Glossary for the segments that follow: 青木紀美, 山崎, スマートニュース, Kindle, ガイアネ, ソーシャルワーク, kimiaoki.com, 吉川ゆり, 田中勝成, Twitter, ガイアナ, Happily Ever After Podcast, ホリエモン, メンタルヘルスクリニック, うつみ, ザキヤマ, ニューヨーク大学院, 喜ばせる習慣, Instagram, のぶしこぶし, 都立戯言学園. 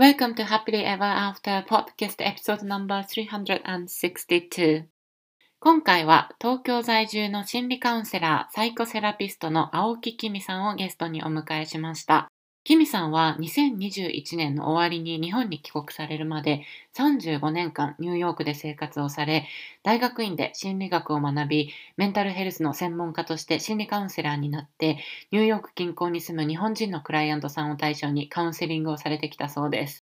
Welcome to Happily Ever After Podcast Episode No.362 今回は東京在住の心理カウンセラー・サイコセラピストの青木紀美さんをゲストにお迎えしました。紀美さんは2021年の終わりに日本に帰国されるまで35年間ニューヨークで生活をされ、大学院で心理学を学び、メンタルヘルスの専門家として心理カウンセラーになって、ニューヨーク近郊に住む日本人のクライアントさんを対象にカウンセリングをされてきたそうです。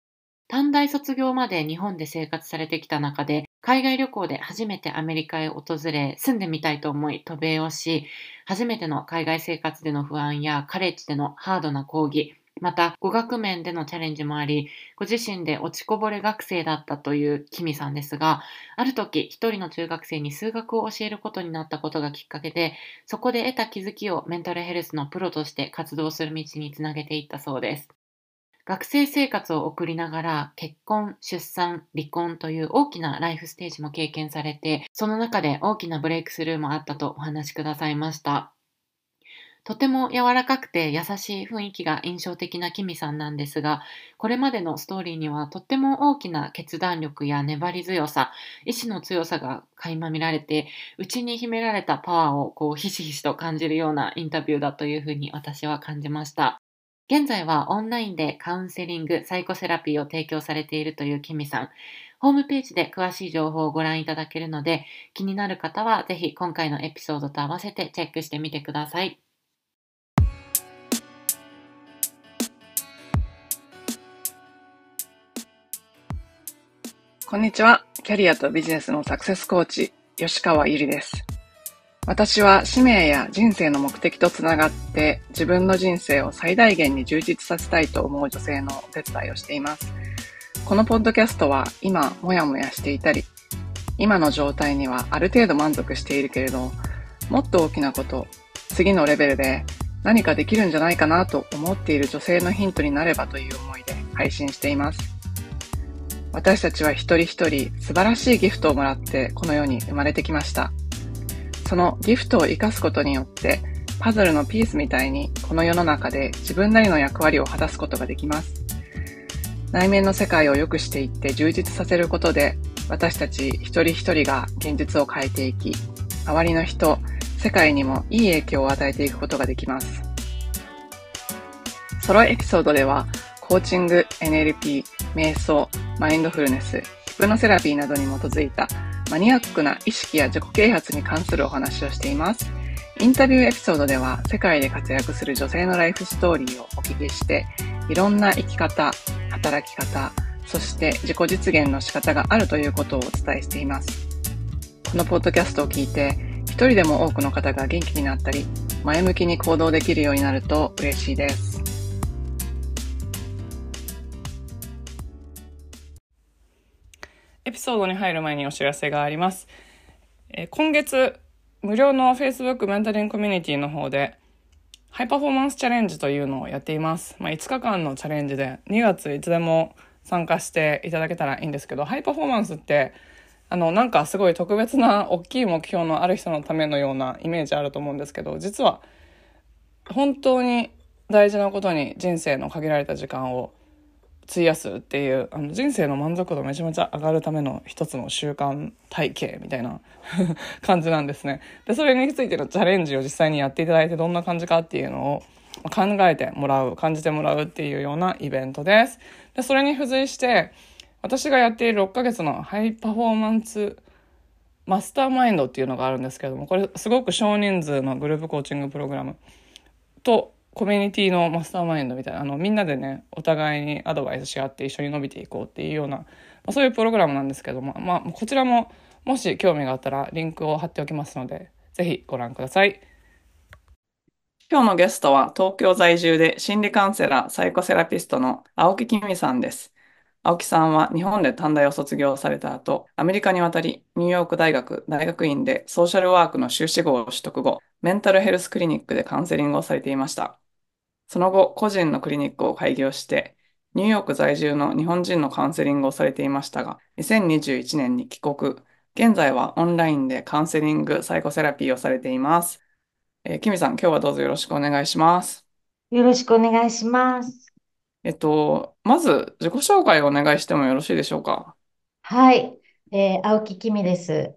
短大卒業まで日本で生活されてきた中で、海外旅行で初めてアメリカへ訪れ、住んでみたいと思い渡米をし、初めての海外生活での不安やカレッジでのハードな講義、また語学面でのチャレンジもあり、ご自身で落ちこぼれ学生だったという紀美さんですが、ある時一人の中学生に数学を教えることになったことがきっかけで、そこで得た気づきをメンタルヘルスのプロとして活動する道につなげていったそうです。学生生活を送りながら結婚、出産、離婚という大きなライフステージも経験されて、その中で大きなブレイクスルーもあったとお話しくださいました。とても柔らかくて優しい雰囲気が印象的な紀美さんなんですが、これまでのストーリーにはとっても大きな決断力や粘り強さ、意志の強さが垣間見られて、内に秘められたパワーをひしひしと感じるようなインタビューだというふうに私は感じました。現在はオンラインでカウンセリング、サイコセラピーを提供されているという紀美さん、ホームページで詳しい情報をご覧いただけるので、気になる方はぜひ今回のエピソードと合わせてチェックしてみてください。こんにちは。キャリアとビジネスのサクセスコーチ、吉川ゆりです。私は使命や人生の目的とつながって自分の人生を最大限に充実させたいと思う女性のお手伝いをしています。このポッドキャストは今もやもやしていたり、今の状態にはある程度満足しているけれど、もっと大きなこと、次のレベルで何かできるんじゃないかなと思っている女性のヒントになればという思いで配信しています。私たちは一人一人素晴らしいギフトをもらってこの世に生まれてきました。そのギフトを生かすことによってパズルのピースみたいにこの世の中で自分なりの役割を果たすことができます。内面の世界を良くしていって充実させることで私たち一人一人が現実を変えていき、周りの人、世界にもいい影響を与えていくことができます。ソロエピソードではコーチング、NLP、瞑想、マインドフルネス、ヒプノセラピーなどに基づいたマニアックな意識や自己啓発に関するお話をしています。インタビューエピソードでは世界で活躍する女性のライフストーリーをお聞きして、いろんな生き方、働き方、そして自己実現の仕方があるということをお伝えしています。このポッドキャストを聞いて、一人でも多くの方が元気になったり、前向きに行動できるようになると嬉しいです。エピソードに入る前にお知らせがあります。今月無料の Facebook メンタリングコミュニティの方でハイパフォーマンスチャレンジというのをやっています。5日間のチャレンジで2月いつでも参加していただけたらいいんですけど、ハイパフォーマンスってなんかすごい特別な大きい目標のある人のためのようなイメージあると思うんですけど、実は本当に大事なことに人生の限られた時間を費やすっていう人生の満足度めちゃめちゃ上がるための一つの習慣体系みたいな感じなんですね。でそれについてのチャレンジを実際にやっていただいて、どんな感じかっていうのを考えてもらう、感じてもらうっていうようなイベントです。でそれに付随して私がやっている6ヶ月のハイパフォーマンスマスターマインドっていうのがあるんですけれども、これすごく少人数のグループコーチングプログラムとコミュニティのマスターマインドみたいな、みんなでね、お互いにアドバイスし合って一緒に伸びていこうっていうような、そういうプログラムなんですけども、こちらももし興味があったらリンクを貼っておきますので、ぜひご覧ください。今日のゲストは東京在住で心理カウンセラー、サイコセラピストの青木紀美さんです。青木さんは日本で短大を卒業された後、アメリカに渡り、ニューヨーク大学院でソーシャルワークの修士号を取得後、メンタルヘルスクリニックでカウンセリングをされていました。その後、個人のクリニックを開業して、ニューヨーク在住の日本人のカウンセリングをされていましたが、2021年に帰国、現在はオンラインでカウンセリング、サイコセラピーをされています。紀美さん、今日はどうぞよろしくお願いします。よろしくお願いします。まず自己紹介をお願いしてもよろしいでしょうか。はい。青木紀美です。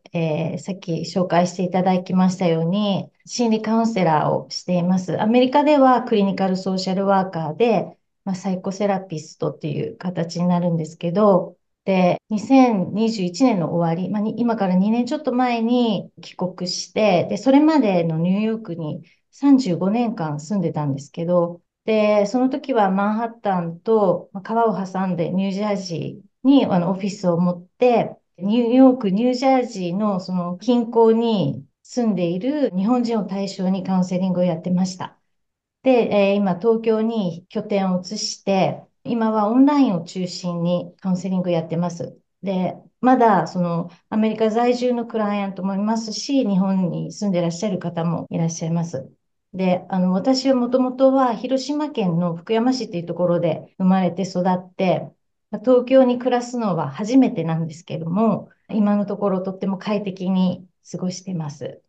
さっき紹介していただきましたように、心理カウンセラーをしています。アメリカではクリニカルソーシャルワーカーで、サイコセラピストっていう形になるんですけど、で、2021年の終わり、今から2年ちょっと前に帰国して、で、それまでのニューヨークに35年間住んでたんですけど、で、その時はマンハッタンと川を挟んでニュージャージーにオフィスを持って、ニューヨーク、ニュージャージーのその近郊に住んでいる日本人を対象にカウンセリングをやってました。で、今東京に拠点を移して、今はオンラインを中心にカウンセリングやってます。で、まだそのアメリカ在住のクライアントもいますし、日本に住んでいらっしゃる方もいらっしゃいます。で、私はもともとは広島県の福山市っていうところで生まれて育って、東京に暮らすのは初めてなんですけども、今のところとっても快適に過ごしてます。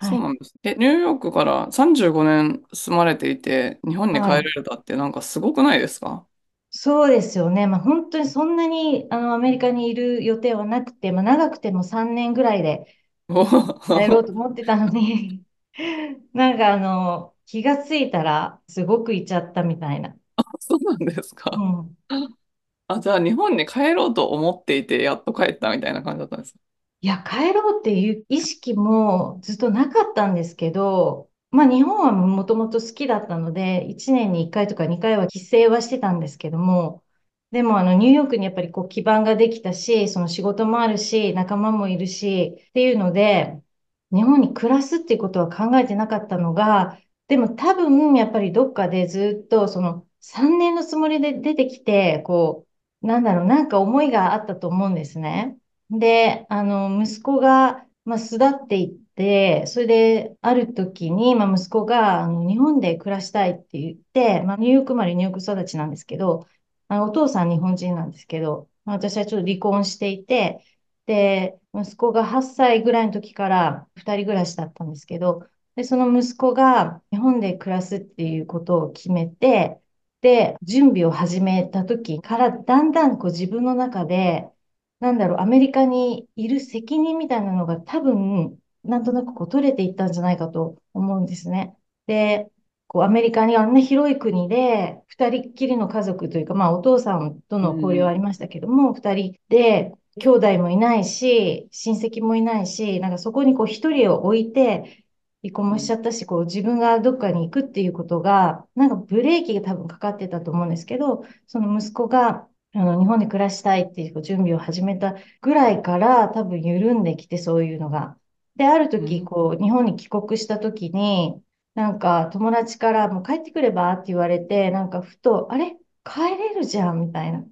そうなんです。ニューヨークから35年住まれていて、日本に帰られたってなんかすごくないですか？そうですよね。本当にそんなにアメリカにいる予定はなくて、長くても3年ぐらいで帰ろうと思ってたのに、なんか気がついたらすごくいちゃったみたいな。そうなんですか。じゃあ日本に帰ろうと思っていて、やっと帰ったみたいな感じだったんですか？いや、帰ろうっていう意識もずっとなかったんですけど、日本はもともと好きだったので、1年に1回とか2回は帰省はしてたんですけども、でもニューヨークにやっぱりこう基盤ができたし、その仕事もあるし、仲間もいるし、っていうので、日本に暮らすっていうことは考えてなかったのが、でも多分やっぱりどっかでずっとその3年のつもりで出てきて、こう、なんか思いがあったと思うんですね。で、息子が、巣立っていって、それで、ある時に、息子が、日本で暮らしたいって言って、ニューヨーク生まれ、ニューヨーク育ちなんですけど、お父さん日本人なんですけど、私はちょっと離婚していて、で、息子が8歳ぐらいの時から2人暮らしだったんですけど、で、その息子が日本で暮らすっていうことを決めて、で、準備を始めた時からだんだんこう自分の中で、アメリカにいる責任みたいなのが多分、なんとなくこう取れていったんじゃないかと思うんですね。で、こうアメリカにあんな広い国で、二人っきりの家族というか、お父さんとの交流はありましたけども、二人で、兄弟もいないし、親戚もいないし、なんかそこにこう一人を置いて、離婚もしちゃったし、こう自分がどっかに行くっていうことが、なんかブレーキが多分かかってたと思うんですけど、その息子が日本で暮らしたいっていう準備を始めたぐらいから多分緩んできて、そういうのが。で、ある時、こう、日本に帰国した時に、なんか友達からもう帰ってくればって言われて、なんかふと、あれ帰れるじゃんみたいな。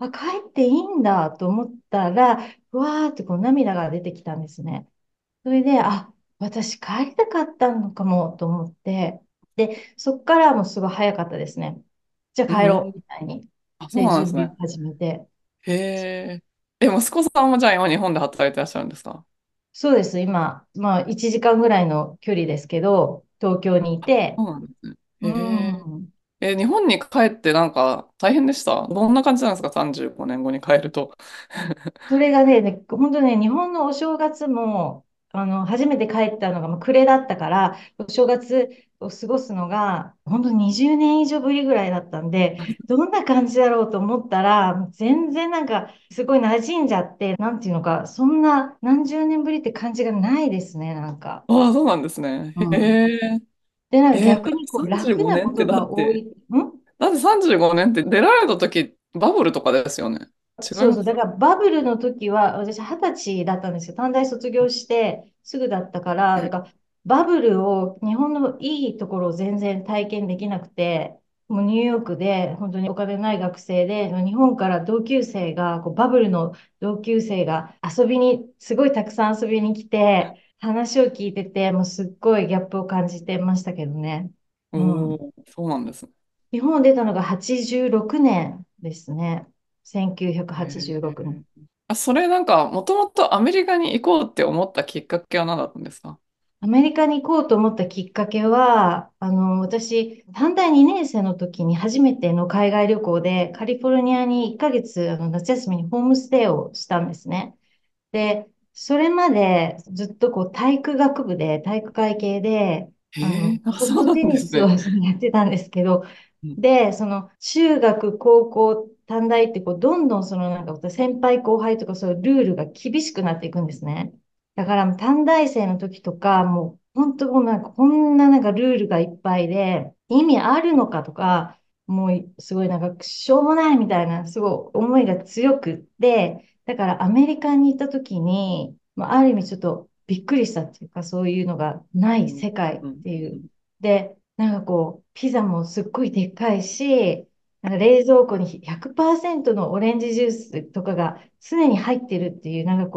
帰っていいんだと思ったら、うわーってこう涙が出てきたんですね。それで、私帰りたかったのかもと思って、で、そっからもうすごい早かったですね。じゃあ帰ろうみたいに。そうなんですね。始めて。へえ。息子さんもじゃあ今日本で働いてらっしゃるんですか？そうです。今、1時間ぐらいの距離ですけど、東京にいて。そうなんですね。へえ。日本に帰ってなんか大変でした？どんな感じなんですか、35年後に帰ると。それがね、本当ね、日本のお正月も、初めて帰ったのが暮れだったから、お正月を過ごすのが、本当20年以上ぶりぐらいだったんで、どんな感じだろうと思ったら、全然なんか、すごい馴染んじゃって、なんていうのか、そんな何十年ぶりって感じがないですね、なんか。そうなんですね。へえ。で、なんか逆にこう楽なことが多い。だって35年って出られた時、バブルとかですよね。そうそう。だからバブルの時は、私20歳だったんですよ。短大卒業してすぐだったから、だからバブルを、日本のいいところを全然体験できなくて、もうニューヨークで本当にお金ない学生で、日本から同級生が、バブルの同級生が遊びに、すごいたくさん遊びに来て、話を聞いてて、もうすっごいギャップを感じてましたけどね。そうなんですね。日本を出たのが86年ですね。1986年。それなんか、もともとアメリカに行こうって思ったきっかけは何だったんですか？アメリカに行こうと思ったきっかけは、私、短大2年生の時に初めての海外旅行で、カリフォルニアに1ヶ月、夏休みにホームステイをしたんですね。で、それまでずっと体育学部で、体育会系で、テニスをやってたんですけど、で、中学、高校、短大ってどんどん先輩後輩とかそういうルールが厳しくなっていくんですね。だから短大生の時とか、もう本当こんなルールがいっぱいで、意味あるのかとか、もうすごいしょうもないみたいな、すごい思いが強くって、だからアメリカに行った時に、ある意味ちょっとびっくりしたっていうか、そういうのがない世界っていう。で、ピザもすっごいでっかいし、冷蔵庫に 100% のオレンジジュースとかが常に入ってるっていう、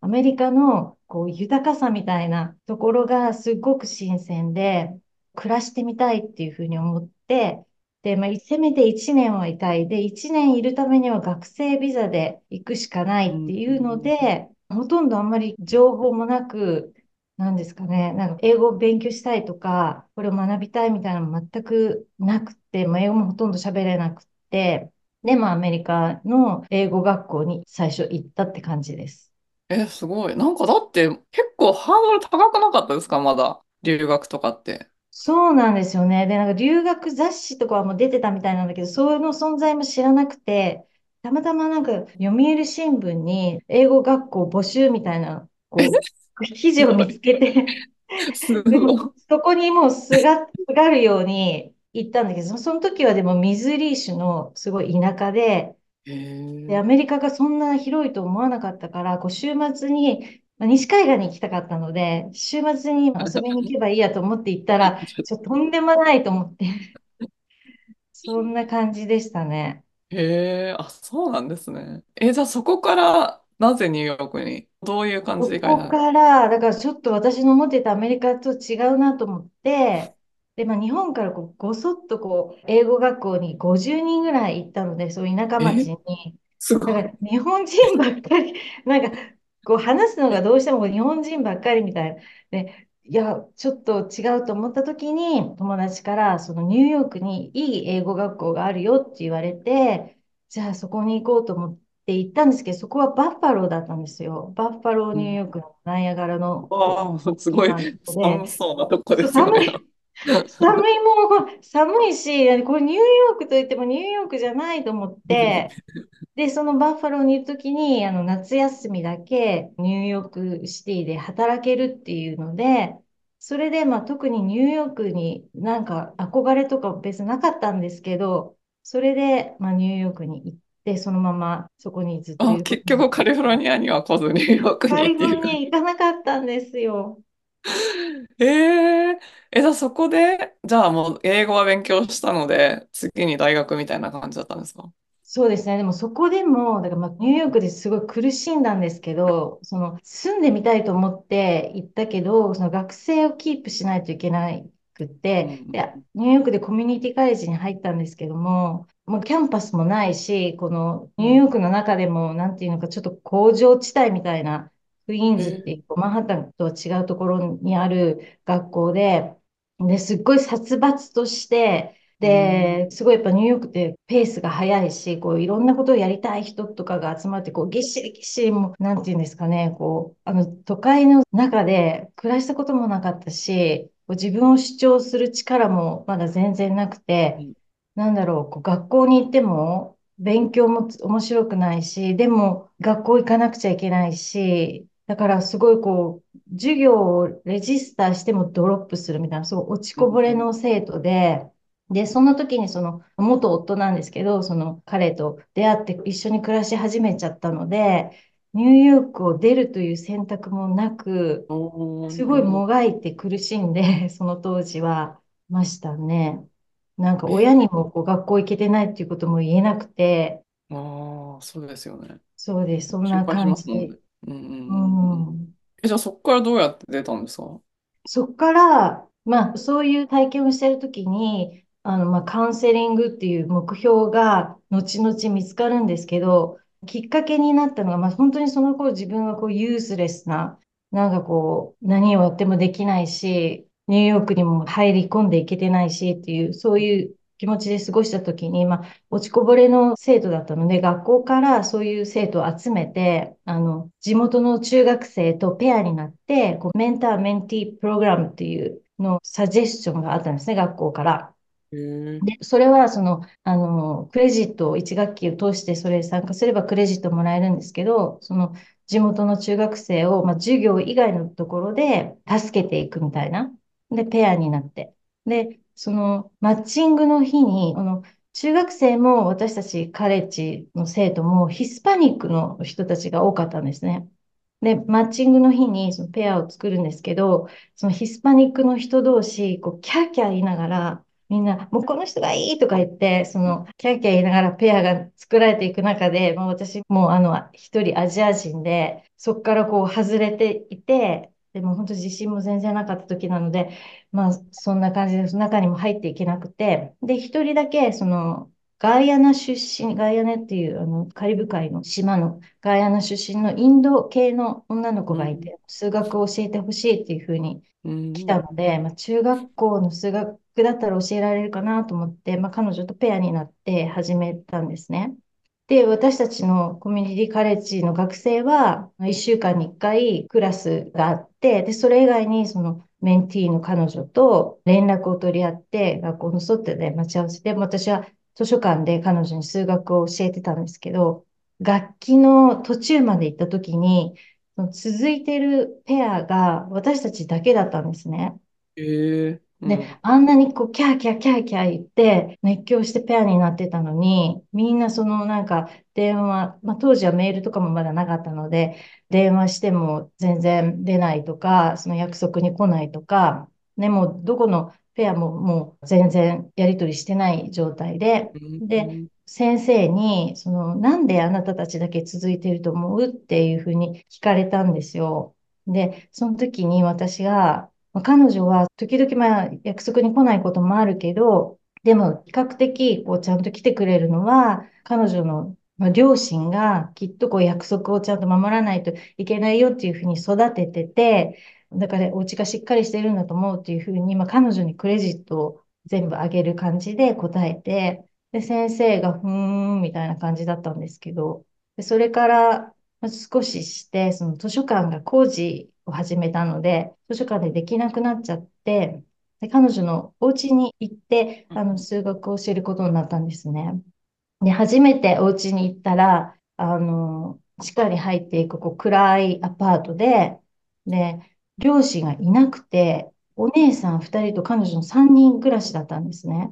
アメリカの豊かさみたいなところがすごく新鮮で、暮らしてみたいっていうふうに思って、で、せめて1年はいたい。で、1年いるためには学生ビザで行くしかないっていうので、ほとんどあんまり情報もなく、なんですかね、英語を勉強したいとか、これを学びたいみたいなのも全くなくて、英語もほとんど喋れなくて、で、アメリカの英語学校に最初行ったって感じです。すごい。だって結構ハードル高くなかったですか、まだ。留学とかって。そうなんですよね。で、留学雑誌とかはもう出てたみたいなんだけど、そういうの存在も知らなくて、たまたま読売新聞に英語学校募集みたいな、記事を見つけて、すごい。そこにもうすがるように行ったんだけど、その時はでもミズリー州のすごい田舎で、で、アメリカがそんな広いと思わなかったから、週末に、西海岸に行きたかったので、週末に遊びに行けばいいやと思って行ったら、とんでもないと思って、そんな感じでしたね。そうなんですね。じゃあそこからなぜニューヨークに、どういう感じで行かれたんですか？だからちょっと私の思ってたアメリカと違うなと思って、で、日本からごそっと英語学校に50人ぐらい行ったので、そういう田舎町に。すごい。だから日本人ばっかり、話すのがどうしても日本人ばっかりみたいな。で、いや、ちょっと違うと思った時に、友達からニューヨークにいい英語学校があるよって言われて、じゃあそこに行こうと思って行ったんですけど、そこはバッファローだったんですよ。バッファロー、ニューヨークのナイアガラの。すごい寒そうなとこですよね。寒いし、ニューヨークといってもニューヨークじゃないと思って、で、そのバッファローにいるときに、夏休みだけニューヨークシティで働けるっていうので、それで、特にニューヨークに憧れとか別になかったんですけど、それで、ニューヨークに行って、そのままそこにずっといる。結局カリフォルニアには来ずニューヨークに行って。カリフォルニア行かなかったんですよ。じゃあそこで、じゃあもう英語は勉強したので、次に大学みたいな感じだったんですか？そうですね。でもそこでも、だからニューヨークですごい苦しんだんですけど、住んでみたいと思って行ったけど、学生をキープしないといけないくって、で、ニューヨークでコミュニティカレッジに入ったんですけども、もうキャンパスもないし、ニューヨークの中でも、なんていうのか、ちょっと工場地帯みたいな、クイーンズっていうマンハッタンとは違うところにある学校で、すっごい殺伐として、で、すごいやっぱニューヨークってペースが速いし、いろんなことをやりたい人とかが集まって、ぎっしりぎっしり、もう、なんていうんですかね、都会の中で暮らしたこともなかったし、自分を主張する力もまだ全然なくて、なんだろう、学校に行っても、勉強も面白くないし、でも学校行かなくちゃいけないし、だからすごい授業をレジスターしてもドロップするみたいな、そう落ちこぼれの生徒で、で、そんな時に元夫なんですけど、彼と出会って一緒に暮らし始めちゃったので、ニューヨークを出るという選択もなく、すごいもがいて苦しんで、その当時はましたね。親にも学校行けてないっていうことも言えなくて、そうですよね。そうです、そんな感じ。じゃあそこからどうやって出たんですか？そこから、そういう体験をしてるときに、カウンセリングっていう目標が後々見つかるんですけど、きっかけになったのが、本当にその頃自分はユースレスな、なんかこう、何をやってもできないし、ニューヨークにも入り込んでいけてないしっていう、そういう気持ちで過ごした時に、まあ、落ちこぼれの生徒だったので、学校からそういう生徒を集めて、地元の中学生とペアになって、こうメンター・メンティープログラムっていうのサジェスチョンがあったんですね、学校から。でそれはその、クレジットを1学期を通してそれ参加すればクレジットもらえるんですけど、その地元の中学生を、まあ、授業以外のところで助けていくみたいな。で、ペアになって。で、そのマッチングの日に、中学生も私たちカレッジの生徒もヒスパニックの人たちが多かったんですね。で、マッチングの日にそのペアを作るんですけど、そのヒスパニックの人同士、こうキャーキャー言いながら、みんな、もうこの人がいいとか言って、その、キャーキャー言いながらペアが作られていく中で、もう私、もう一人アジア人で、そこからこう外れていて、でも本当自信も全然なかった時なので、まあ、そんな感じで、中にも入っていけなくて、で、一人だけ、その、ガイアナ出身、ガイアネっていう、カリブ海の島の、ガイアナ出身のインド系の女の子がいて、数学を教えてほしいっていうふうに来たので、まあ、中学校の数学、だったら教えられるかなと思って、まあ、彼女とペアになって始めたんですね。で、私たちのコミュニティカレッジの学生は、1週間に1回クラスがあって、で、それ以外にそのメンティーの彼女と連絡を取り合って、学校の外で待ち合わせて、私は図書館で彼女に数学を教えてたんですけど、学期の途中まで行った時に、続いてるペアが私たちだけだったんですね。で、あんなにこう、キャーキャーキャーキャー言って、熱狂してペアになってたのに、みんなそのなんか、電話、まあ当時はメールとかもまだなかったので、電話しても全然出ないとか、その約束に来ないとか、ね、もうどこのペアももう全然やり取りしてない状態で、で、先生に、なんであなたたちだけ続いてると思うっていうふうに聞かれたんですよ。で、その時に私が、彼女は時々まあ約束に来ないこともあるけど、でも比較的こうちゃんと来てくれるのは、彼女の両親がきっとこう約束をちゃんと守らないといけないよっていうふうに育ててて、だからお家がしっかりしてるんだと思うっていうふうに、まあ彼女にクレジットを全部あげる感じで答えて、で、先生がふーんみたいな感じだったんですけど、でそれから少しして、その図書館が工事を始めたので、図書館でできなくなっちゃって、で彼女のお家に行って、数学を教えることになったんですね。で、初めてお家に行ったら、地下に入っていくこう暗いアパートで、で、両親がいなくて、お姉さん2人と彼女の3人暮らしだったんですね。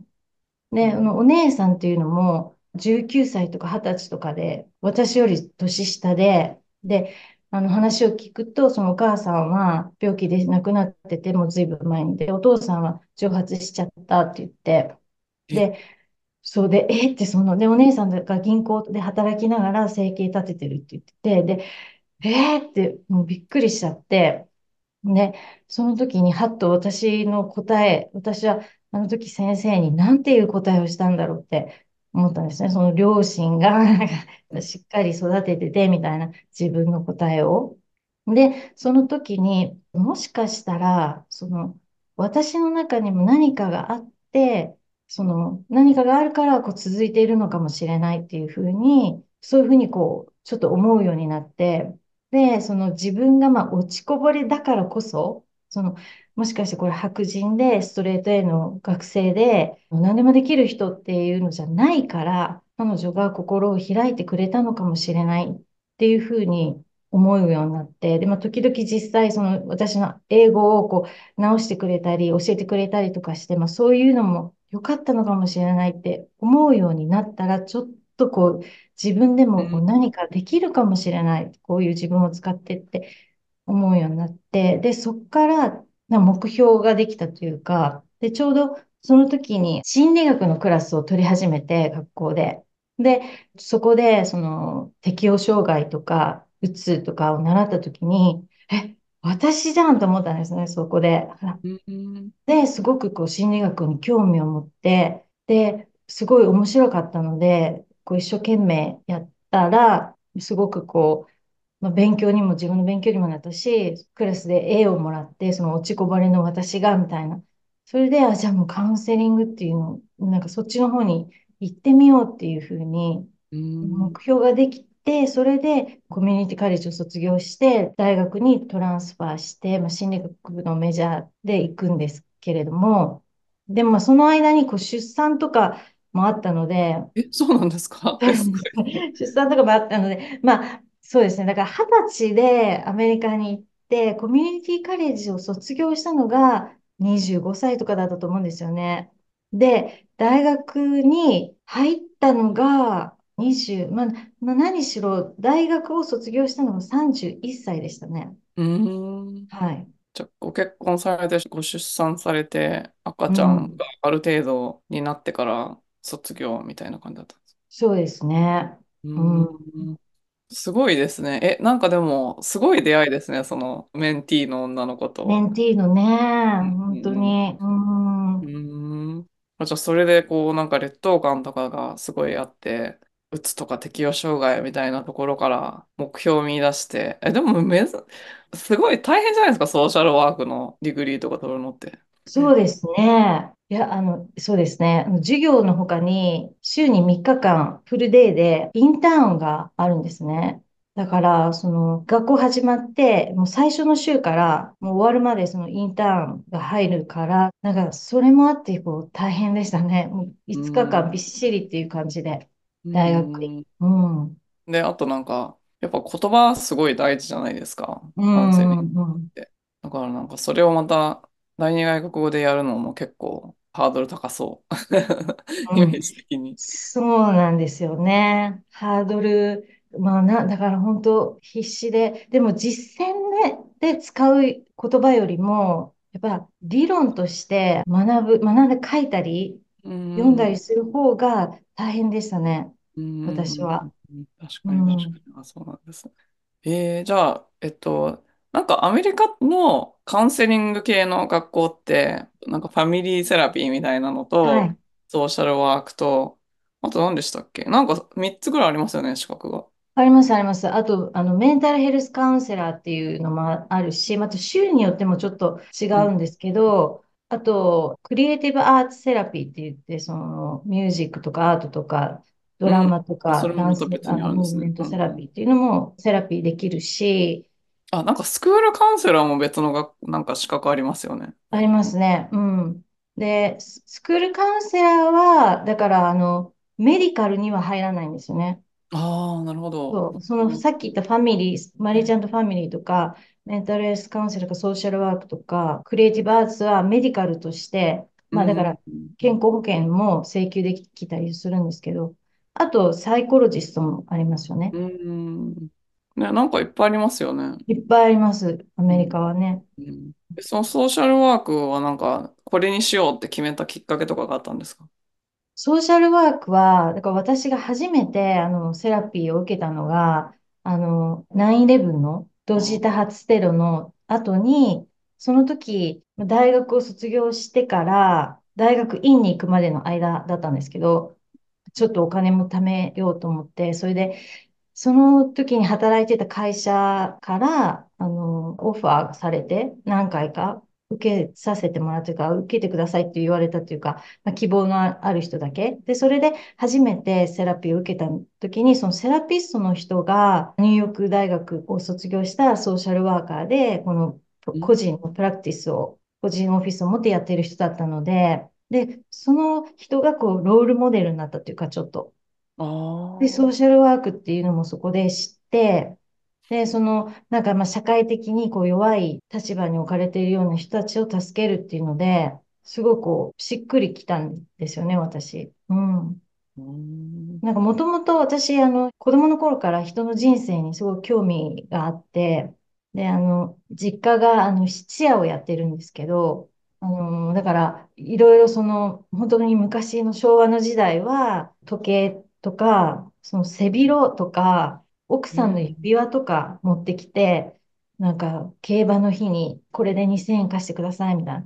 で、お姉さんっていうのも、19歳とか20歳とかで、私より年下で、で、話を聞くと、そのお母さんは病気で亡くなってて、もう随分前にで、お父さんは蒸発しちゃったって言って、で、そうで、ってで、お姉さんが銀行で働きながら生計立ててるって言ってて、で、ってもうびっくりしちゃって、で、その時にはっと私の答え、私はあの時先生に何ていう答えをしたんだろうって、思ったんですね。その両親がしっかり育てててみたいな自分の答えを。で、その時にもしかしたら、私の中にも何かがあって、何かがあるからこう続いているのかもしれないっていうふうに、そういうふうにこう、ちょっと思うようになって、で、自分がまあ落ちこぼれだからこそ、もしかしてこれ白人でストレートAの学生で何でもできる人っていうのじゃないから彼女が心を開いてくれたのかもしれないっていうふうに思うようになって、で、まあ、時々実際私の英語をこう直してくれたり教えてくれたりとかして、まあ、そういうのも良かったのかもしれないって思うようになったらちょっとこう自分でもこう何かできるかもしれない、こういう自分を使ってって思うようになって、で、そこから目標ができたというか、で、ちょうどその時に心理学のクラスを取り始めて、学校で。で、そこで、適応障害とか、うつとかを習った時に、私じゃんと思ったんですね、そこで。で、すごくこう、心理学に興味を持って、で、すごい面白かったので、こう、一生懸命やったら、すごくこう、まあ、勉強にも、自分の勉強にもなったし、クラスで A をもらって、その落ちこぼれの私が、みたいな。それで、じゃあもうカウンセリングっていうの、なんかそっちの方に行ってみようっていうふうに、目標ができて、それでコミュニティカレッジを卒業して、大学にトランスファーして、まあ、心理学のメジャーで行くんですけれども、でもその間に出産とかもあったので、そうなんですか出産とかもあったので、まあ、そうですね。だから20歳でアメリカに行って、コミュニティカレッジを卒業したのが25歳とかだったと思うんですよね。で、大学に入ったのが何しろ大学を卒業したのが31歳でしたね。はい。じゃあご結婚されて、ご出産されて、赤ちゃんがある程度になってから卒業みたいな感じだったんですか？そうですね。すごいですね。なんかでも、すごい出会いですね。その、メンティーの女の子と。メンティーのね、本当に。じゃあ、それで、こう、なんか劣等感とかがすごいあって、うつとか適応障害みたいなところから目標を見出して、でもすごい大変じゃないですか、ソーシャルワークのディグリーとか取るのって。そうですね。いや、そうですね。授業の他に、週に3日間、フルデイで、インターンがあるんですね。だから、学校始まって、もう最初の週から、もう終わるまで、インターンが入るから、なんか、それもあって、こう、大変でしたね。もう5日間びっしりっていう感じで、大学に。で、あとなんか、やっぱ言葉すごい大事じゃないですか。完全に。だからなんか、それをまた、第二外国語でやるのも結構ハードル高そうイメージ的に、そうなんですよね。ハードル、まあだから本当必死で、でも実践で使う言葉よりもやっぱ理論として学んで書いたり読んだりする方が大変でしたね、私は。確かに、そうなんですね。じゃあなんかアメリカのカウンセリング系の学校って、なんかファミリーセラピーみたいなのと、はい、ソーシャルワークと、あと何でしたっけ？なんか3つぐらいありますよね、資格が。あります。あと、メンタルヘルスカウンセラーっていうのもあるし、また州によってもちょっと違うんですけど、あと、クリエイティブアーツセラピーって言って、ミュージックとかアートとか、ドラマとか、ダンスとか、ムーブメントセラピーっていうのもセラピーできるし、なんかスクールカウンセラーも別のなんか資格ありますよね。ありますね。で、スクールカウンセラーは、だから、メディカルには入らないんですよね。なるほど。さっき言ったファミリー、マリーちゃんとファミリーとか、メンタルヘルスカウンセラーとか、ソーシャルワークとか、クリエイティブアーツはメディカルとして、まあだから、健康保険も請求できたりするんですけど、あと、サイコロジストもありますよね。なんかいっぱいありますよね。いっぱいあります、アメリカはね。そのソーシャルワークはなんか、これにしようって決めたきっかけとかがあったんですか？ソーシャルワークは、だから私が初めてセラピーを受けたのが、9/11の同時多発テロの後に、その時、大学を卒業してから、大学院に行くまでの間だったんですけど、ちょっとお金も貯めようと思って、それで、その時に働いてた会社から、オファーされて、何回か受けさせてもらうというか、受けてくださいって言われたというか、まあ、希望のある人だけ。で、それで初めてセラピーを受けた時に、そのセラピストの人が、ニューヨーク大学を卒業したソーシャルワーカーで、この個人のプラクティスを、個人オフィスを持ってやっている人だったので、で、その人がこう、ロールモデルになったというか、ちょっと。で、ソーシャルワークっていうのもそこで知って、で、なんか社会的にこう弱い立場に置かれているような人たちを助けるっていうので、すごくこうしっくりきたんですよね、私。なんかもともと私、子供の頃から人の人生にすごい興味があって、で、実家が質屋をやってるんですけど、だから、いろいろ本当に昔の昭和の時代は、時計とか、背広とか、奥さんの指輪とか持ってきて、なんか、競馬の日に、これで2000円貸してください、みたいな。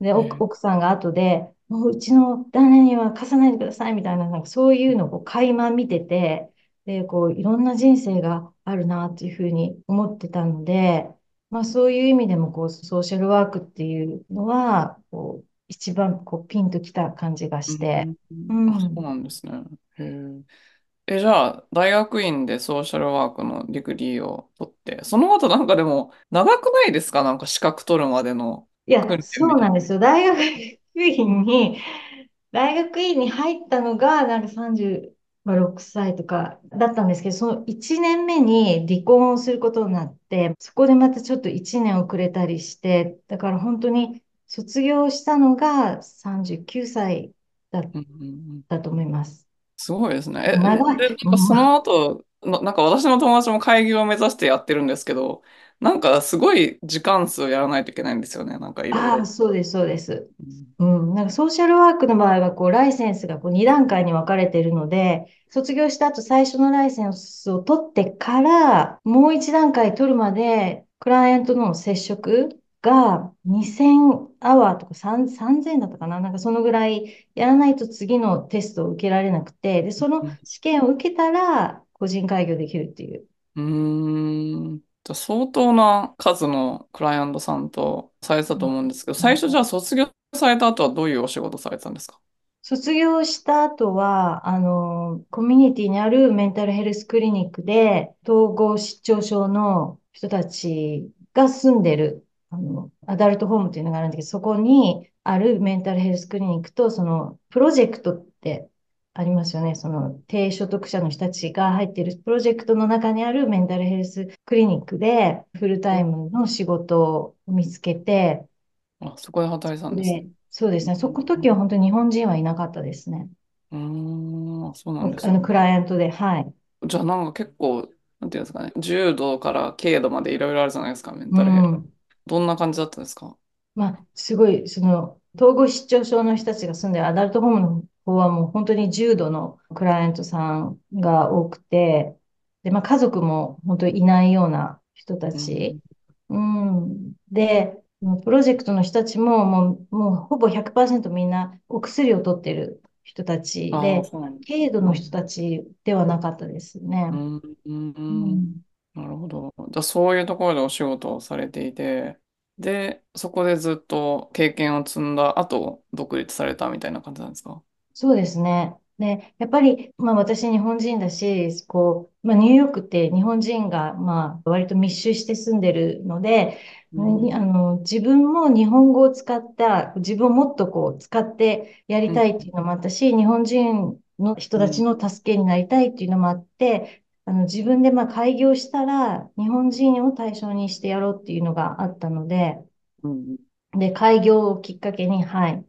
で、奥さんが後で、もううちの旦那には貸さないでください、みたいな、なんかそういうのを垣間見てて、で、いろんな人生があるなというふうに思ってたので、まあそういう意味でも、ソーシャルワークっていうのは、一番ピンときた感じがして。うん、そうなんですね。じゃあ、大学院でソーシャルワークのディグリーを取って、その後なんかでも、長くないですか？なんか資格取るまでの。いや、そうなんですよ。大学院に入ったのが、なんか36歳とかだったんですけど、その1年目に離婚をすることになって、そこでまたちょっと1年遅れたりして、だから本当に卒業したのが39歳だったと思います。すごいですね。その後、なんか私の友達も開業を目指してやってるんですけど、なんかすごい時間数をやらないといけないんですよね。なんかいろいろ。そうです。うん。なんかソーシャルワークの場合は、ライセンスが2段階に分かれているので、卒業した後最初のライセンスを取ってから、もう1段階取るまで、クライアントの接触が2000アワーとか3000だったかな。なんかそのぐらいやらないと次のテストを受けられなくて、で、その試験を受けたら、個人開業できるっていう。じゃあ相当な数のクライアントさんとされてたと思うんですけど、最初じゃあ卒業された後はどういうお仕事されてたんですか？卒業した後は、コミュニティにあるメンタルヘルスクリニックで、統合失調症の人たちが住んでる、アダルトホームというのがあるんですけど、そこにあるメンタルヘルスクリニックと、その、プロジェクトって、ありますよね。その低所得者の人たちが入っているプロジェクトの中にあるメンタルヘルスクリニックでフルタイムの仕事を見つけて、そこで働いてたんですね。そうですね。そこの時は本当に日本人はいなかったですね。そうなんですね。クライアントで、はい。じゃあなんか結構なんていうんですかね、重度から軽度までいろいろあるじゃないですか、メンタルヘルス。どんな感じだったんですか？まあすごい統合失調症の人たちが住んでるアダルトホームのここはもう本当に重度のクライアントさんが多くて、で、まあ家族も本当にいないような人たち。で、プロジェクトの人たちももうほぼ 100% みんなお薬を取ってる人たちで、軽度の人たちではなかったですね。なるほど。じゃあそういうところでお仕事をされていて、で、そこでずっと経験を積んだ後、独立されたみたいな感じなんですか？そうですね。で、やっぱり、まあ私日本人だし、ニューヨークって日本人が、まあ割と密集して住んでるので、自分も日本語を使った、自分をもっと使ってやりたいっていうのもあったし、日本人の人たちの助けになりたいっていうのもあって、自分で開業したら、日本人を対象にしてやろうっていうのがあったので、で、開業をきっかけに、日本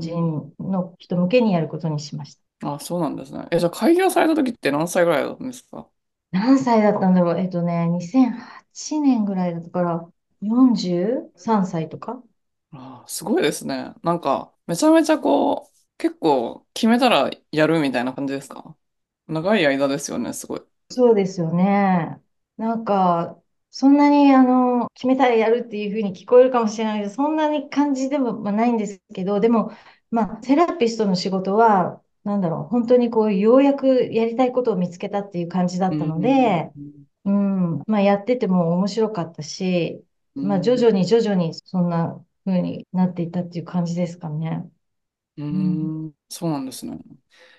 人の人向けにやることにしました。そうなんですね。じゃあ開業された時って何歳ぐらいだったんですか？何歳だったんだろう。2008年ぐらいだったから、43歳とか。すごいですね。なんか、めちゃめちゃ結構決めたらやるみたいな感じですか？長い間ですよね、すごい。そうですよね。なんか、そんなに決めたらやるっていうふうに聞こえるかもしれないけど、そんなに感じでもないんですけど、でも、まあ、セラピストの仕事は、なんだろう、本当にようやくやりたいことを見つけたっていう感じだったので、まあ、やってても面白かったし、まあ、徐々にそんなふうになっていったっていう感じですかね。そうなんですね。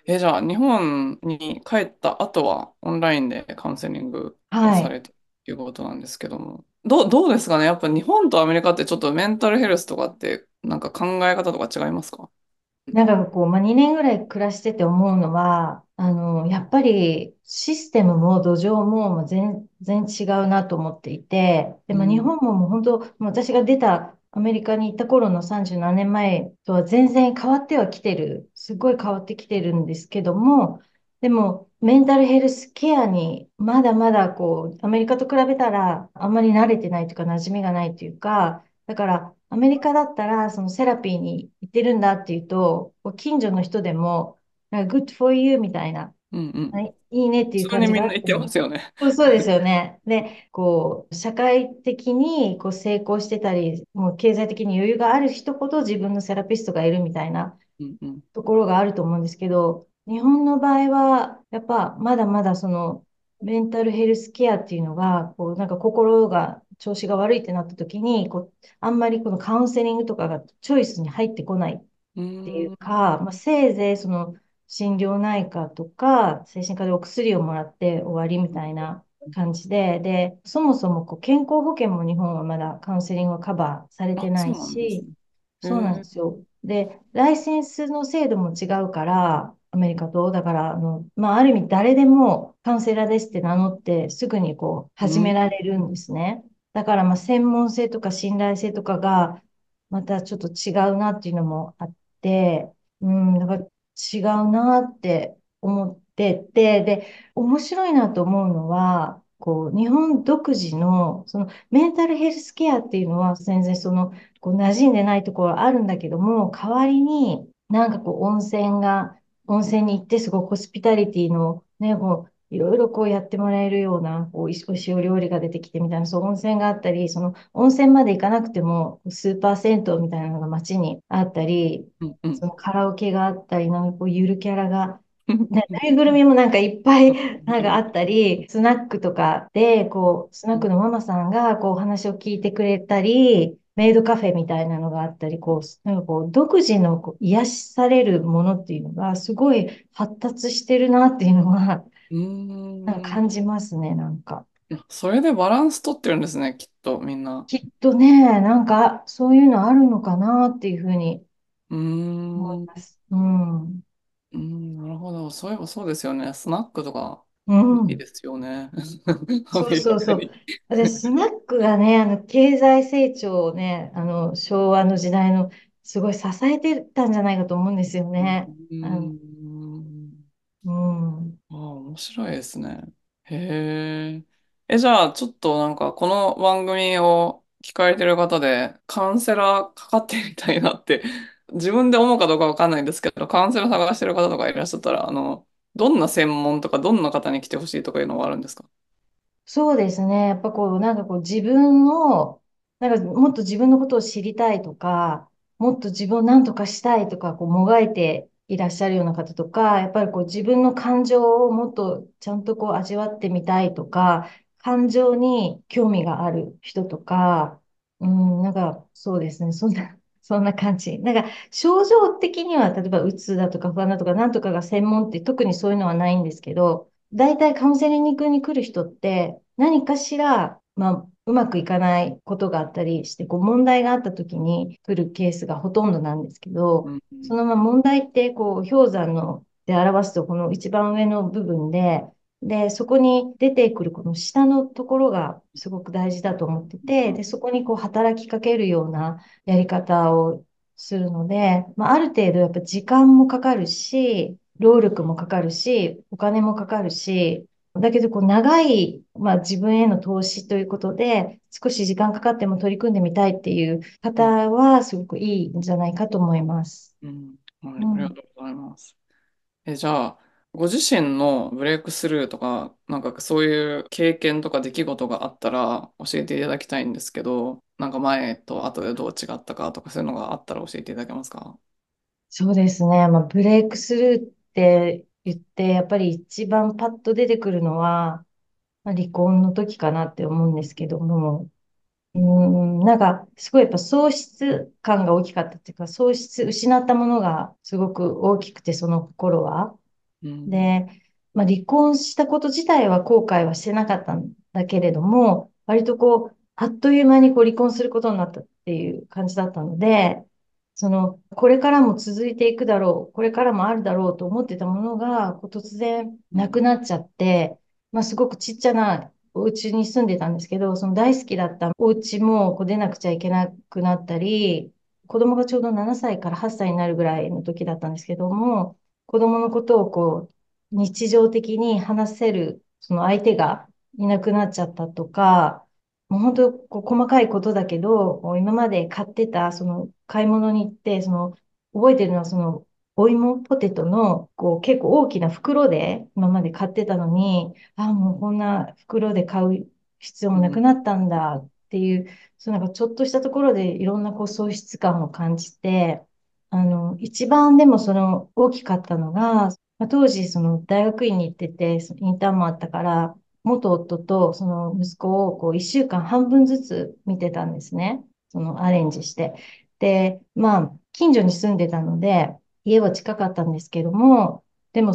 じゃあ、日本に帰った後は、オンラインでカウンセリングをされて、いうことなんですけども、どうですかね。やっぱ日本とアメリカってちょっとメンタルヘルスとかってなんか考え方とか違いますか？なんか2年ぐらい暮らしてて思うのは、やっぱりシステムも土壌も全然違うなと思っていて、でも日本ももう本当、私が出たアメリカに行った頃の37年前とは全然変わってはきてる。すごい変わってきてるんですけども、でも、メンタルヘルスケアにまだまだアメリカと比べたらあんまり慣れてないというか馴染みがないというか、だからアメリカだったらそのセラピーに行ってるんだっていうと、近所の人でも、good for you みたいな、いいねっていう感じが。それにみんな言ってますよね。そうですよね。で、社会的に成功してたり、もう経済的に余裕がある人ほど自分のセラピストがいるみたいなところがあると思うんですけど、日本の場合は、やっぱまだまだそのメンタルヘルスケアっていうのが、こうなんか心が調子が悪いってなった時に、あんまりこのカウンセリングとかがチョイスに入ってこないっていうか、まあ、せいぜいその心療内科とか精神科でお薬をもらって終わりみたいな感じで、で、そもそもこう健康保険も日本はまだカウンセリングはカバーされてないし、そうなんですよ。で、ライセンスの制度も違うから、アメリカと、だからまあ、ある意味誰でもカウンセラーですって名乗ってすぐにこう始められるんですね。だからまあ専門性とか信頼性とかがまたちょっと違うなっていうのもあって、だから違うなって思ってて、で、面白いなと思うのは、こう、日本独自の、その、メンタルヘルスケアっていうのは、全然その、こう、馴染んでないところあるんだけども、代わりになんかこう、温泉に行って、すごいホスピタリティの、ね、こう、いろいろこうやってもらえるような、こう、美味しいお料理が出てきてみたいな、そう、温泉があったり、その、温泉まで行かなくても、スーパー銭湯みたいなのが街にあったり、その、カラオケがあったり、なんかこう、ゆるキャラが、ぬいぐるみもなんかいっぱいなんかあったり、スナックとかで、こう、スナックのママさんが、こう、話を聞いてくれたり、メイドカフェみたいなのがあったり、こう、なんかこう、独自のこう癒しされるものっていうのが、すごい発達してるなっていうのは、なんか感じますね、なんか。それでバランス取ってるんですね、きっと、みんな。きっとね、なんか、そういうのあるのかなっていうふうに思います。なるほど。そういえばそうですよね。スナックとか、いいですよね。そうそうそう。私、スナックがね、経済成長をね、昭和の時代の、すごい支えてたんじゃないかと思うんですよね。面白いですね。へえ。じゃあ、ちょっとなんか、この番組を聞かれてる方で、カウンセラーかかってみたいなって、自分で思うかどうかわかんないんですけど、カウンセラー探してる方とかいらっしゃったら、どんな専門とか、どんな方に来てほしいとかいうのはあるんですか？そうですね。やっぱこう、なんかこう、自分を、なんかもっと自分のことを知りたいとか、もっと自分を何とかしたいとか、こう、もがいていらっしゃるような方とか、やっぱりこう、自分の感情をもっとちゃんとこう、味わってみたいとか、感情に興味がある人とか、なんか、そうですね。そんな感じ。なんか、症状的には、例えば、うつだとか、不安だとか、なんとかが専門って、特にそういうのはないんですけど、大体カウンセリングに来る人って、何かしら、まあ、うまくいかないことがあったりして、こう、問題があった時に来るケースがほとんどなんですけど、そのまま問題って、こう、氷山ので表すと、この一番上の部分で、そこに出てくるこの下のところがすごく大事だと思ってて、で、そこにこう働きかけるようなやり方をするので、まあ、ある程度やっぱ時間もかかるし、労力もかかるし、お金もかかるし、だけどこう長い、まあ、自分への投資ということで、少し時間かかっても取り組んでみたいっていう方はすごくいいんじゃないかと思います。ありがとうございます。じゃあ、ご自身のブレイクスルーとか、なんかそういう経験とか出来事があったら教えていただきたいんですけど、なんか前と後でどう違ったかとかそういうのがあったら教えていただけますか？そうですね。まあ、ブレイクスルーって言って、やっぱり一番パッと出てくるのは、まあ、離婚の時かなって思うんですけども、なんかすごいやっぱ喪失感が大きかったっていうか、失ったものがすごく大きくて、その心は。で、まあ、離婚したこと自体は後悔はしてなかったんだけれども、割とこう、あっという間にこう離婚することになったっていう感じだったので、その、これからも続いていくだろう、これからもあるだろうと思ってたものが、こう突然なくなっちゃって、まあ、すごくちっちゃなお家に住んでたんですけど、その大好きだったお家もこう出なくちゃいけなくなったり、子供がちょうど7歳から8歳になるぐらいの時だったんですけども、子供のことをこう、日常的に話せる、その相手がいなくなっちゃったとか、もう本当、細かいことだけど、今まで買ってた、その、買い物に行って、その、覚えてるのは、その、お芋、ポテトの、こう、結構大きな袋で、今まで買ってたのに、もうこんな袋で買う必要もなくなったんだっていう、そのなんかちょっとしたところで、いろんなこう、喪失感を感じて、一番でもその大きかったのが、まあ、当時、大学院に行ってて、インターンもあったから、元夫とその息子を1週間半分ずつ見てたんですね。アレンジして。で、まあ、近所に住んでたので、家は近かったんですけども、でも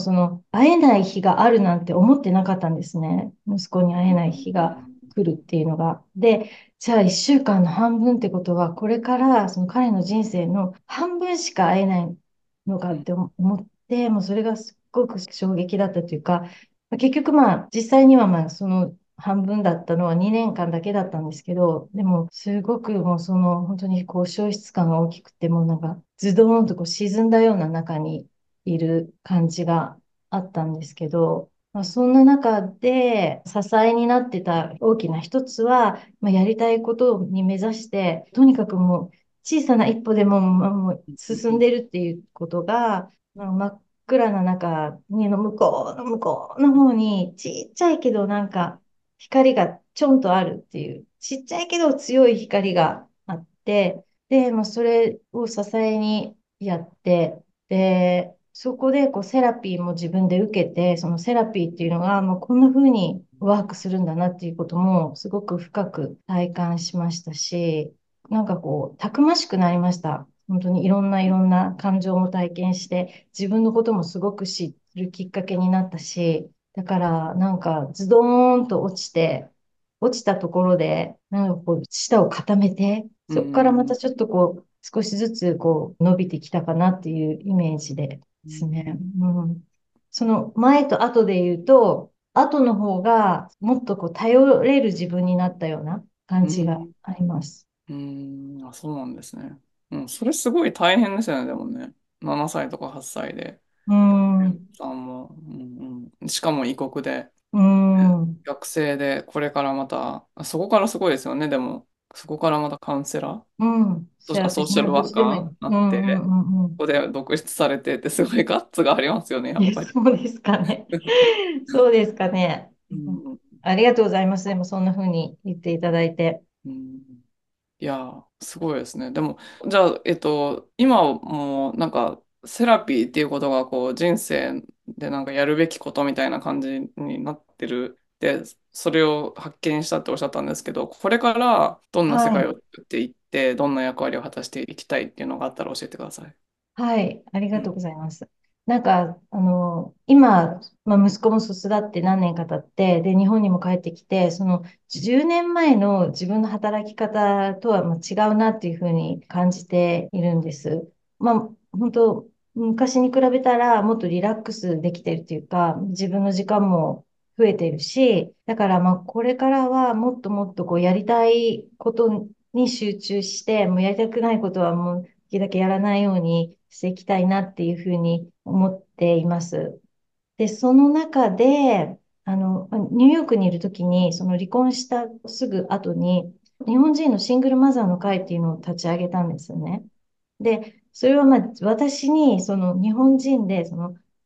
会えない日があるなんて思ってなかったんですね。息子に会えない日が来るっていうのが。で、じゃあ1週間の半分ってことは、これから彼の人生の半分しか会えないのかって思って、もうそれがすっごく衝撃だったというか、結局まあ、実際にはまあ、半分だったのは2年間だけだったんですけど、でもすごくもう本当に消失感が大きくて、もうなんかズドーンと沈んだような中にいる感じがあったんですけど、まあ、そんな中で支えになってた大きな一つは、まあ、やりたいことに目指して、とにかくもう小さな一歩でも、もう進んでるっていうことが、まあ真っ暗な中にの向こうの方にちっちゃいけどなんか光がちょんとあるっていう、ちっちゃいけど強い光があって、で、まあ、それを支えにやって、で、そこでセラピーも自分で受けて、そのセラピーっていうのがもうこんな風にワークするんだなっていうこともすごく深く体感しましたし、なんかたくましくなりました。本当にいろんな感情も体験して、自分のこともすごく知るきっかけになったし、だからなんかズドーンと落ちたところで、なんか舌を固めて、そこからまたちょっと少しずつ伸びてきたかなっていうイメージでですね。その前と後で言うと、後の方がもっと頼れる自分になったような感じがあります。あ、そうなんですね。それすごい大変ですよね、でもね。7歳とか8歳で。しかも異国で、学生で、これからまた、そこからすごいですよね、でも。そこからまたカウンセラー、そしてソーシャルワーカーになって、ここで独立されてって、すごいガッツがありますよね、やっぱり。そうですかね。そうですかね。ありがとうございます。でも、そんな風に言っていただいて。いやー、すごいですね。でも、じゃあ、今もなんか、セラピーっていうことが、人生でなんかやるべきことみたいな感じになってる。で、それを発見したっておっしゃったんですけど、これからどんな世界を作っていって、どんな役割を果たしていきたいっていうのがあったら教えてください。はい、ありがとうございます。なんか、今、まあ、息子も育って何年か経って、で、日本にも帰ってきて、10年前の自分の働き方とはまあ違うなっていうふうに感じているんです。まあ、本当、昔に比べたらもっとリラックスできてるっていうか、自分の時間も増えているし、だからまあこれからはもっともっとやりたいことに集中して、もうやりたくないことはもうできるだけやらないようにしていきたいなっていうふうに思っています。で、その中で、ニューヨークにいるときに、離婚したすぐ後に、日本人のシングルマザーの会っていうのを立ち上げたんですよね。で、それはまあ私に、日本人で、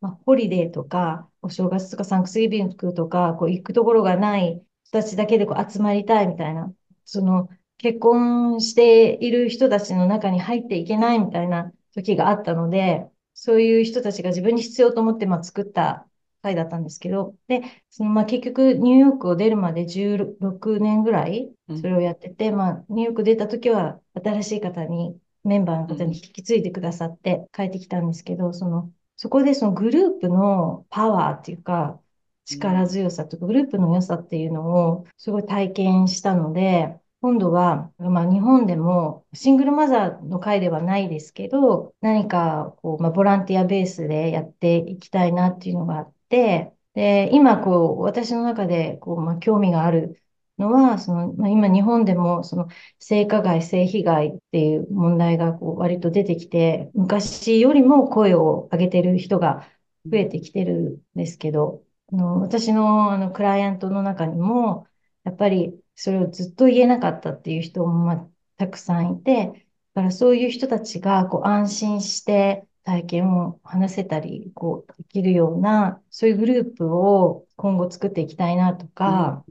まあ、ホリデーとか、お正月とかサンクスギビングとか、行くところがない人たちだけで集まりたいみたいな、結婚している人たちの中に入っていけないみたいな時があったので、そういう人たちが自分に必要と思って、まあ、作った会だったんですけど、で、まあ、結局ニューヨークを出るまで16年ぐらいそれをやってて、まあ、ニューヨーク出た時は新しい方に、メンバーの方に引き継いでくださって帰ってきたんですけど、そこでグループのパワーっていうか、力強さとかグループの良さっていうのをすごい体験したので、今度は、まあ、日本でもシングルマザーの会ではないですけど、何かまあ、ボランティアベースでやっていきたいなっていうのがあって、で、今私の中でまあ、興味があるのは、まあ、今日本でも性加害、性被害っていう問題が割と出てきて、昔よりも声を上げてる人が増えてきてるんですけど、私の、クライアントの中にも、やっぱりそれをずっと言えなかったっていう人も、まあ、たくさんいて、だからそういう人たちが安心して体験を話せたりできるような、そういうグループを今後作っていきたいなとか、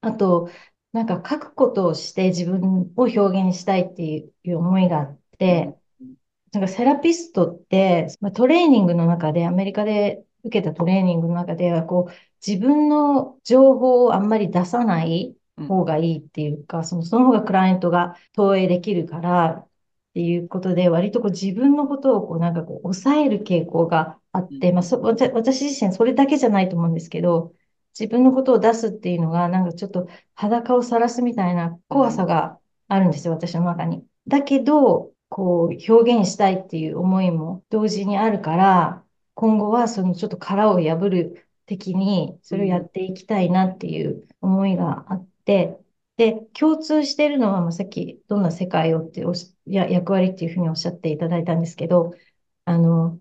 あと、なんか書くことをして自分を表現したいっていう思いがあって、なんかセラピストって、まあ、トレーニングの中でアメリカで受けたトレーニングの中では、こう、自分の情報をあんまり出さない方がいいっていうか、その方がクライアントが投影できるからっていうことで、割とこう自分のことをこうなんかこう抑える傾向があって、私自身それだけじゃないと思うんですけど、自分のことを出すっていうのが、なんかちょっと裸を晒すみたいな怖さがあるんですよ、私の中に。だけど、こう表現したいっていう思いも同時にあるから、今後はそのちょっと殻を破る的に、それをやっていきたいなっていう思いがあって、で、共通しているのは、さっきどんな世界をって役割っていうふうにおっしゃっていただいたんですけど、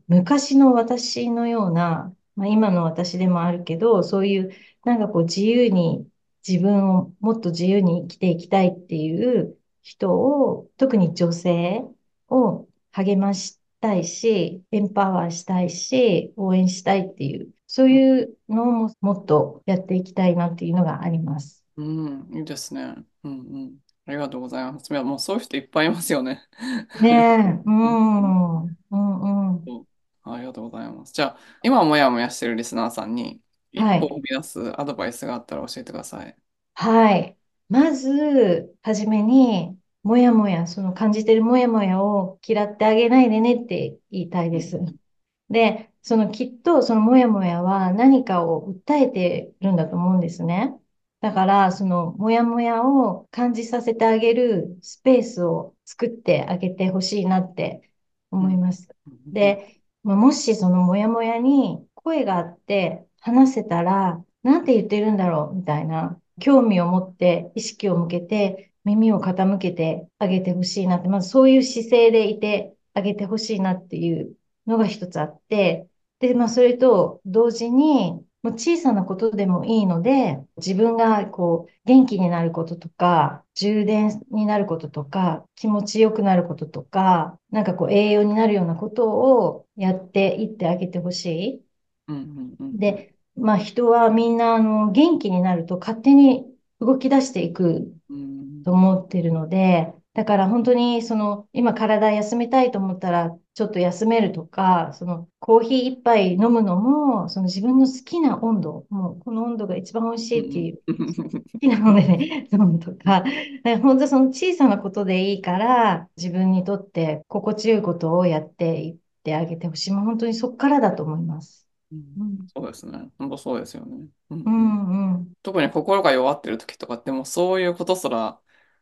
昔の私のような、今の私でもあるけど、そういう、なんかこう自由に、自分をもっと自由に生きていきたいっていう人を、特に女性を励ましたいし、エンパワーしたいし、応援したいっていう、そういうのをもっとやっていきたいなっていうのがあります。うん、いいですね。うんうん。ありがとうございます。いや、もうそういう人いっぱいいますよね。ねえ、うん。うんうん。ありがとうございます。じゃあ、今もやもやしてるリスナーさんに、一歩を生み出すアドバイスがあったら教えてください。はい。まず、はじめに、もやもや、その感じてるもやもやを嫌ってあげないでねって言いたいです。で、そのきっと、そのもやもやは何かを訴えてるんだと思うんですね。だから、その、もやもやを感じさせてあげるスペースを作ってあげてほしいなって思います。で、もしそのもやもやに声があって話せたら、なんて言ってるんだろうみたいな、興味を持って意識を向けて耳を傾けてあげてほしいなって、まずそういう姿勢でいてあげてほしいなっていうのが一つあって、で、それと同時に、もう小さなことでもいいので、自分がこう元気になることとか、充電になることとか、気持ちよくなることとか、なんかこう栄養になるようなことをやっていってあげてほしい。うんうんうん、で、人はみんな元気になると勝手に動き出していくと思ってるので、だから本当にその今体休めたいと思ったらちょっと休めるとか、そのコーヒー一杯飲むのも、その自分の好きな温度、もうこの温度が一番美味しいっていう、好きなのでね、飲むとか、本当その小さなことでいいから、自分にとって心地よいことをやっていってあげてほしい。もう本当にそこからだと思います。うん、そうですね。本当そうですよね。うんうんうん、特に心が弱ってる時とかって、もうそういうことすら、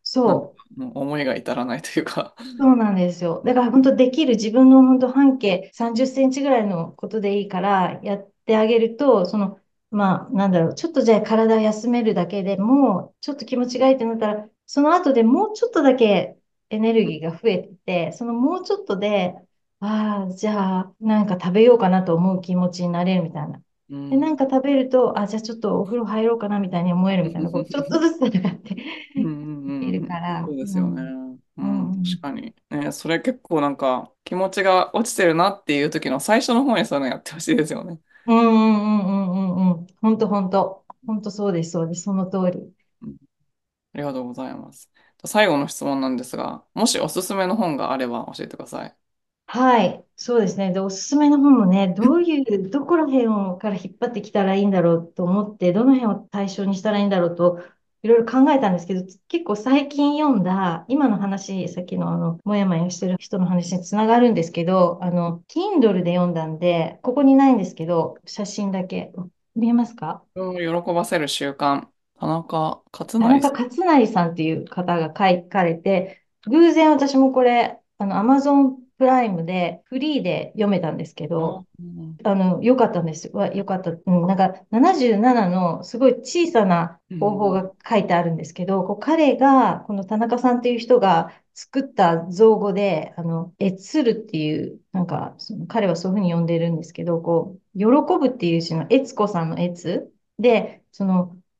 そう。思いが至らないというか。そうなんですよ。だから本当できる自分の本当半径30センチぐらいのことでいいからやってあげると、その、なんだろう、ちょっとじゃあ体を休めるだけでも、ちょっと気持ちがいいってなったら、その後でもうちょっとだけエネルギーが増えて、そのもうちょっとで、じゃあなんか食べようかなと思う気持ちになれるみたいな。でなんか食べると、じゃあちょっとお風呂入ろうかなみたいに思えるみたいな、こうちょっとずつだっているから。そうですよね。うん、確かに。それ結構なんか気持ちが落ちてるなっていう時の最初の方にそういうのやってほしいですよね。本当そうです、その通り、うん。ありがとうございます。最後の質問なんですが、もしおすすめの本があれば教えてください。はい。そうですね。で、おすすめの本もね、どこら辺から引っ張ってきたらいいんだろうと思って、どの辺を対象にしたらいいんだろうと、いろいろ考えたんですけど、結構最近読んだ、今の話、さっきのもやもやしてる人の話につながるんですけど、Kindle で読んだんで、ここにないんですけど、写真だけ。見えますか？喜ばせる習慣。田中勝成さんっていう方が書かれて、偶然私もこれ、Amazonプライムでフリーで読めたんですけど、良かったんですよ。良かった。なんか77のすごい小さな方法が書いてあるんですけど、こう彼が、この田中さんっていう人が作った造語で、悦るっていう、なんか彼はそういうふうに呼んでるんですけど、こう、喜ぶっていう字の悦子さんの悦で、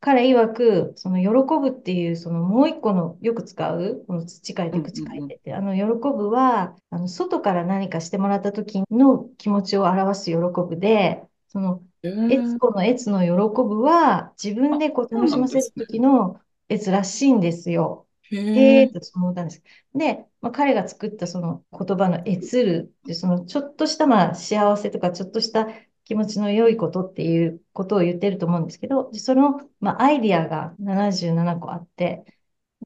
彼曰く、喜ぶっていう、もう一個のよく使う、この土書いて、口書いてって、喜ぶは、外から何かしてもらった時の気持ちを表す喜ぶで、悦子の悦の喜ぶは、自分で楽しませる時の悦らしいんですよ。へーって思ったんです。で、彼が作ったその言葉の悦るって、ちょっとした幸せとか、ちょっとした気持ちの良いことっていうことを言ってると思うんですけど、その、アイディアが77個あって、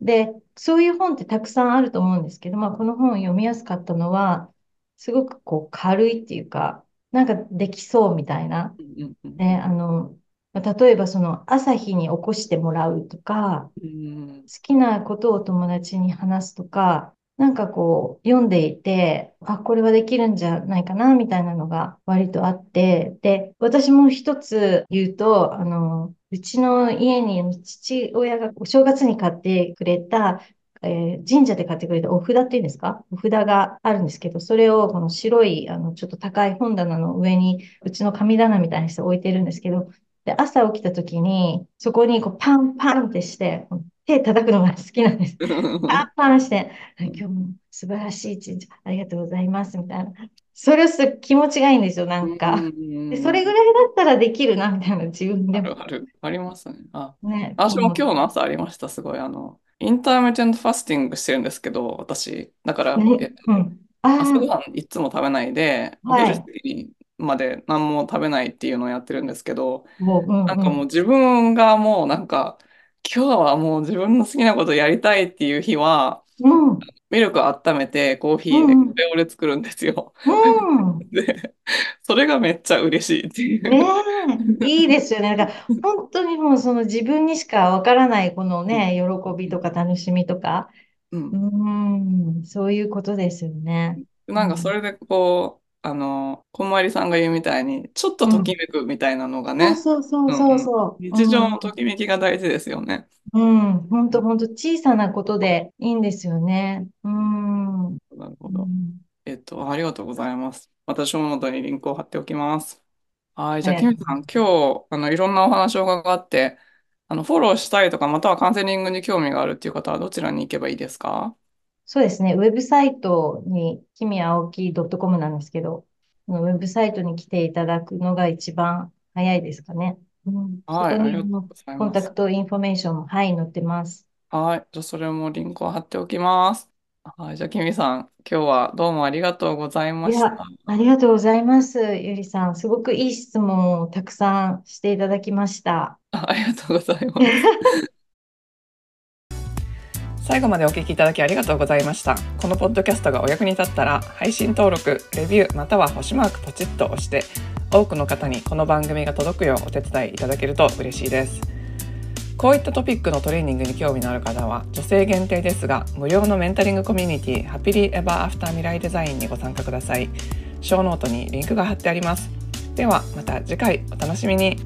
で、そういう本ってたくさんあると思うんですけど、この本を読みやすかったのは、すごく軽いっていうか、できそうみたいな。ね、例えば朝日に起こしてもらうとか、好きなことを友達に話すとか、読んでいて、これはできるんじゃないかな、みたいなのが割とあって、で、私も一つ言うと、うちの家に父親がお正月に買ってくれた、神社で買ってくれたお札っていうんですか？お札があるんですけど、それをこの白い、ちょっと高い本棚の上に、うちの神棚みたいにして置いてるんですけど、で、朝起きた時に、そこにパンパンってして、手叩くのが好きなんです。パンパンして、今日も素晴らしい一日、ありがとうございます、みたいな。それをする気持ちがいいんですよ、で、それぐらいだったらできるな、みたいな、自分でも。ありますね。私も今日の朝ありました、すごい。インターミテントファスティングしてるんですけど、私。だから、朝ごはんいつも食べないで、まで何も食べないっていうのをやってるんですけど、もう自分がもう今日はもう自分の好きなことやりたいっていう日は、ミルクを温めてコーヒーでこれを作るんですよ。で、それがめっちゃ嬉しいっていう。いいですよね。本当にもう自分にしかわからないこのね、喜びとか楽しみとか、そういうことですよね。それでこんまりさんが言うみたいに、ちょっとときめくみたいなのがね。日常のときめきが大事ですよね。本当小さなことでいいんですよね。なるほど。ありがとうございます。私も元にリンクを貼っておきます。はい、じゃあ、キムさん、今日、いろんなお話を伺って、フォローしたいとか、またはカウンセリングに興味があるっていう方は、どちらに行けばいいですか？そうですね。ウェブサイトに、kimiaoki.com なんですけど、ウェブサイトに来ていただくのが一番早いですかね。はい、ありがとうございます。コンタクトインフォメーションも、載ってます。はい、じゃあそれもリンクを貼っておきます。はい、じゃあキミさん、今日はどうもありがとうございました。ありがとうございます、ゆりさん。すごくいい質問をたくさんしていただきました。ありがとうございます。最後までお聞きいただきありがとうございました。このポッドキャストがお役に立ったら、配信登録、レビュー、または星マークポチッと押して、多くの方にこの番組が届くようお手伝いいただけると嬉しいです。こういったトピックのトレーニングに興味のある方は、女性限定ですが、無料のメンタリングコミュニティ、ハッピリーエバーアフター未来デザインにご参加ください。ショーノートにリンクが貼ってあります。では、また次回お楽しみに。